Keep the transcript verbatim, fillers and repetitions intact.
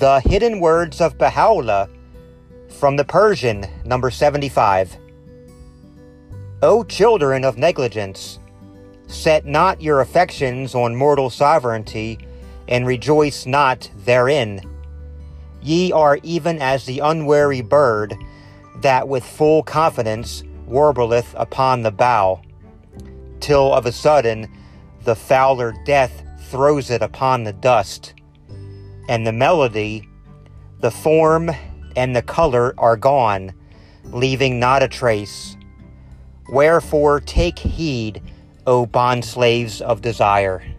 The Hidden Words of Baha'u'lláh from the Persian, number seventy-five. O children of negligence, set not your affections on mortal sovereignty, and rejoice not therein. Ye are even as the unwary bird, that with full confidence warbleth upon the bough, till of a sudden the fouler death throws it upon the dust, and the melody, the form, and the color are gone, leaving not a trace. Wherefore take heed, O bondslaves of desire.